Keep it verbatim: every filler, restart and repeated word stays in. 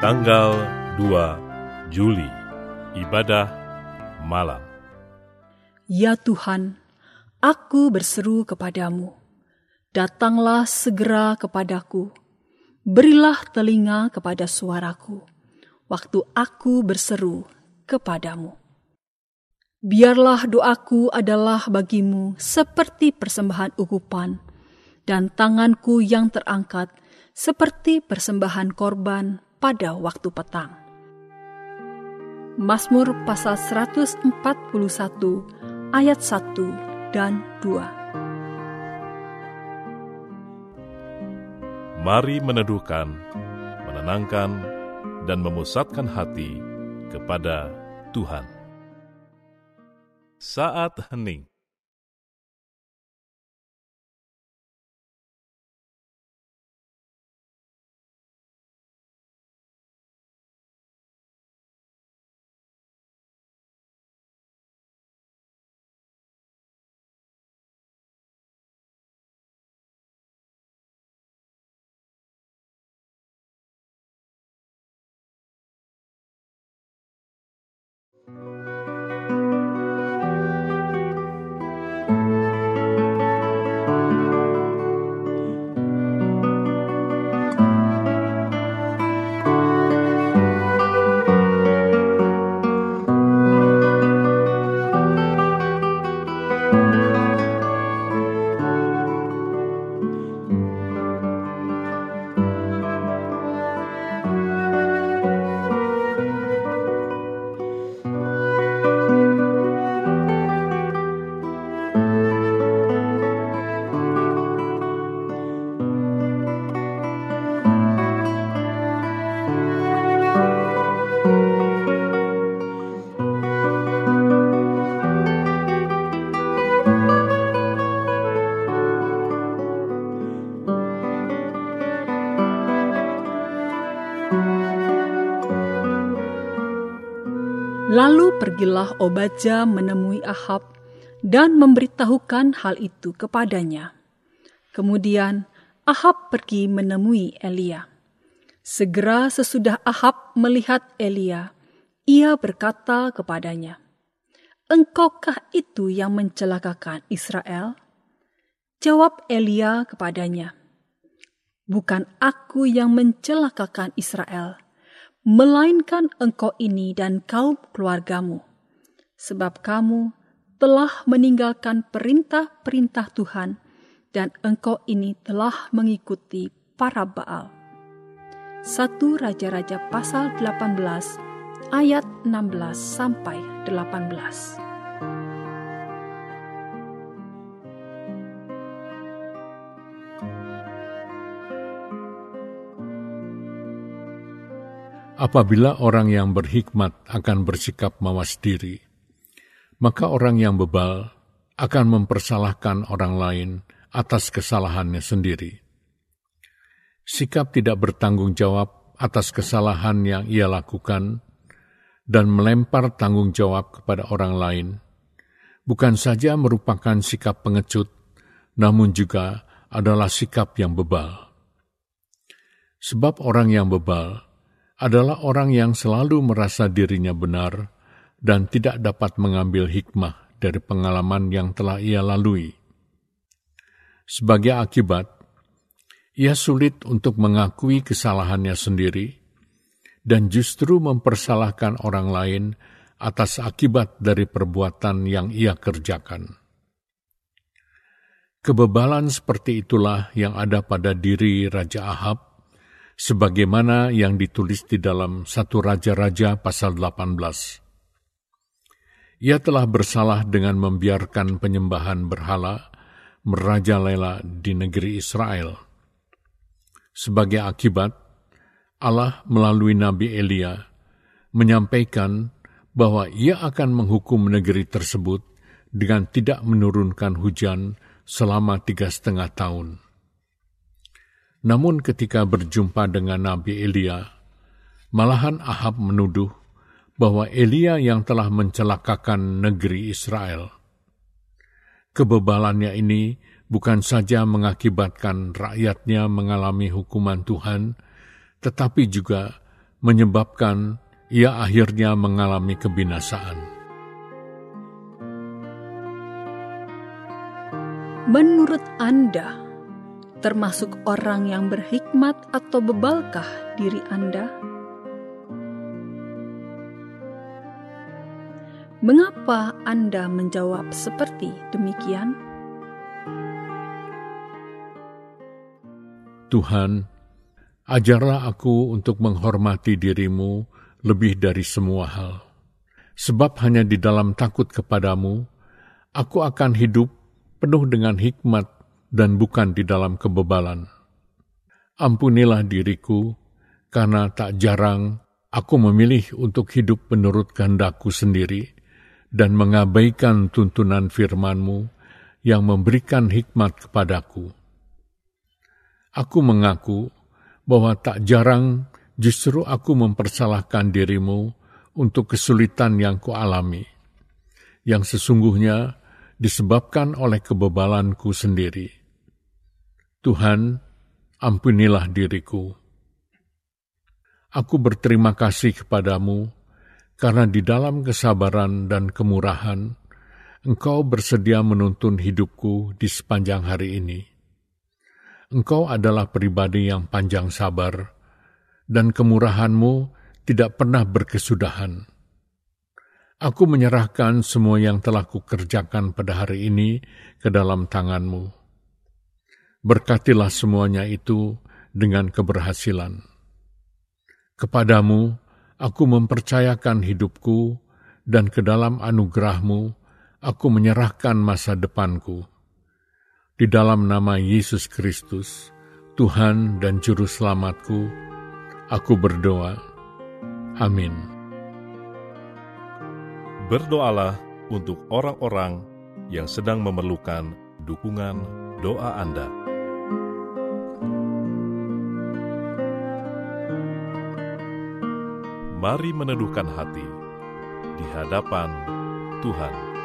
tanggal dua Juli, ibadah malam. Ya Tuhan, aku berseru kepadamu. Datanglah segera kepadaku. Berilah telinga kepada suaraku. Waktu aku berseru kepadamu. Biarlah doaku adalah bagimu seperti persembahan ukupan, dan tanganku yang terangkat seperti persembahan korban pada waktu petang. Mazmur pasal seratus empat puluh satu ayat satu dan dua. Mari meneduhkan, menenangkan, dan memusatkan hati kepada Tuhan. Saat hening. Lalu pergilah Obaja menemui Ahab dan memberitahukan hal itu kepadanya. Kemudian Ahab pergi menemui Elia. Segera sesudah Ahab melihat Elia, ia berkata kepadanya, "Engkaukah itu yang mencelakakan Israel?" Jawab Elia kepadanya, "Bukan aku yang mencelakakan Israel, melainkan engkau ini dan kaum keluargamu, sebab kamu telah meninggalkan perintah-perintah Tuhan, dan engkau ini telah mengikuti para Baal." satu Raja-Raja pasal delapan belas ayat enam belas sampai delapan belas. Apabila orang yang berhikmat akan bersikap mawas diri, maka orang yang bebal akan mempersalahkan orang lain atas kesalahannya sendiri. Sikap tidak bertanggung jawab atas kesalahan yang ia lakukan dan melempar tanggung jawab kepada orang lain, bukan saja merupakan sikap pengecut, namun juga adalah sikap yang bebal. Sebab orang yang bebal adalah orang yang selalu merasa dirinya benar dan tidak dapat mengambil hikmah dari pengalaman yang telah ia lalui. Sebagai akibat, ia sulit untuk mengakui kesalahannya sendiri dan justru mempersalahkan orang lain atas akibat dari perbuatan yang ia kerjakan. Kebebalan seperti itulah yang ada pada diri Raja Ahab, sebagaimana yang ditulis di dalam satu Raja-Raja pasal delapan belas. Ia telah bersalah dengan membiarkan penyembahan berhala merajalela di negeri Israel. Sebagai akibat, Allah melalui Nabi Elia menyampaikan bahwa ia akan menghukum negeri tersebut dengan tidak menurunkan hujan selama tiga setengah tahun. Namun ketika berjumpa dengan Nabi Elia, malahan Ahab menuduh bahwa Elia yang telah mencelakakan negeri Israel. Kebebalannya ini bukan saja mengakibatkan rakyatnya mengalami hukuman Tuhan, tetapi juga menyebabkan ia akhirnya mengalami kebinasaan. Menurut Anda, termasuk orang yang berhikmat atau bebalkah diri Anda? Mengapa Anda menjawab seperti demikian? Tuhan, ajarlah aku untuk menghormati dirimu lebih dari semua hal. Sebab hanya di dalam takut kepadamu, aku akan hidup penuh dengan hikmat dan bukan di dalam kebebalan. Ampunilah diriku, karena tak jarang aku memilih untuk hidup menurut kehendakku sendiri dan mengabaikan tuntunan firman-Mu yang memberikan hikmat kepadaku. Aku mengaku bahwa tak jarang justru aku mempersalahkan dirimu untuk kesulitan yang kualami, yang sesungguhnya disebabkan oleh kebebalanku sendiri. Tuhan, ampunilah diriku. Aku berterima kasih kepadamu, karena di dalam kesabaran dan kemurahan, Engkau bersedia menuntun hidupku di sepanjang hari ini. Engkau adalah pribadi yang panjang sabar, dan kemurahan-Mu tidak pernah berkesudahan. Aku menyerahkan semua yang telah kukerjakan pada hari ini ke dalam tangan-Mu. Berkatilah semuanya itu dengan keberhasilan. Kepadamu, aku mempercayakan hidupku, dan ke dalam anugerah-Mu, aku menyerahkan masa depanku. Di dalam nama Yesus Kristus, Tuhan dan Juru Selamatku, aku berdoa. Amin. Berdoalah untuk orang-orang yang sedang memerlukan dukungan doa Anda. Mari meneduhkan hati di hadapan Tuhan.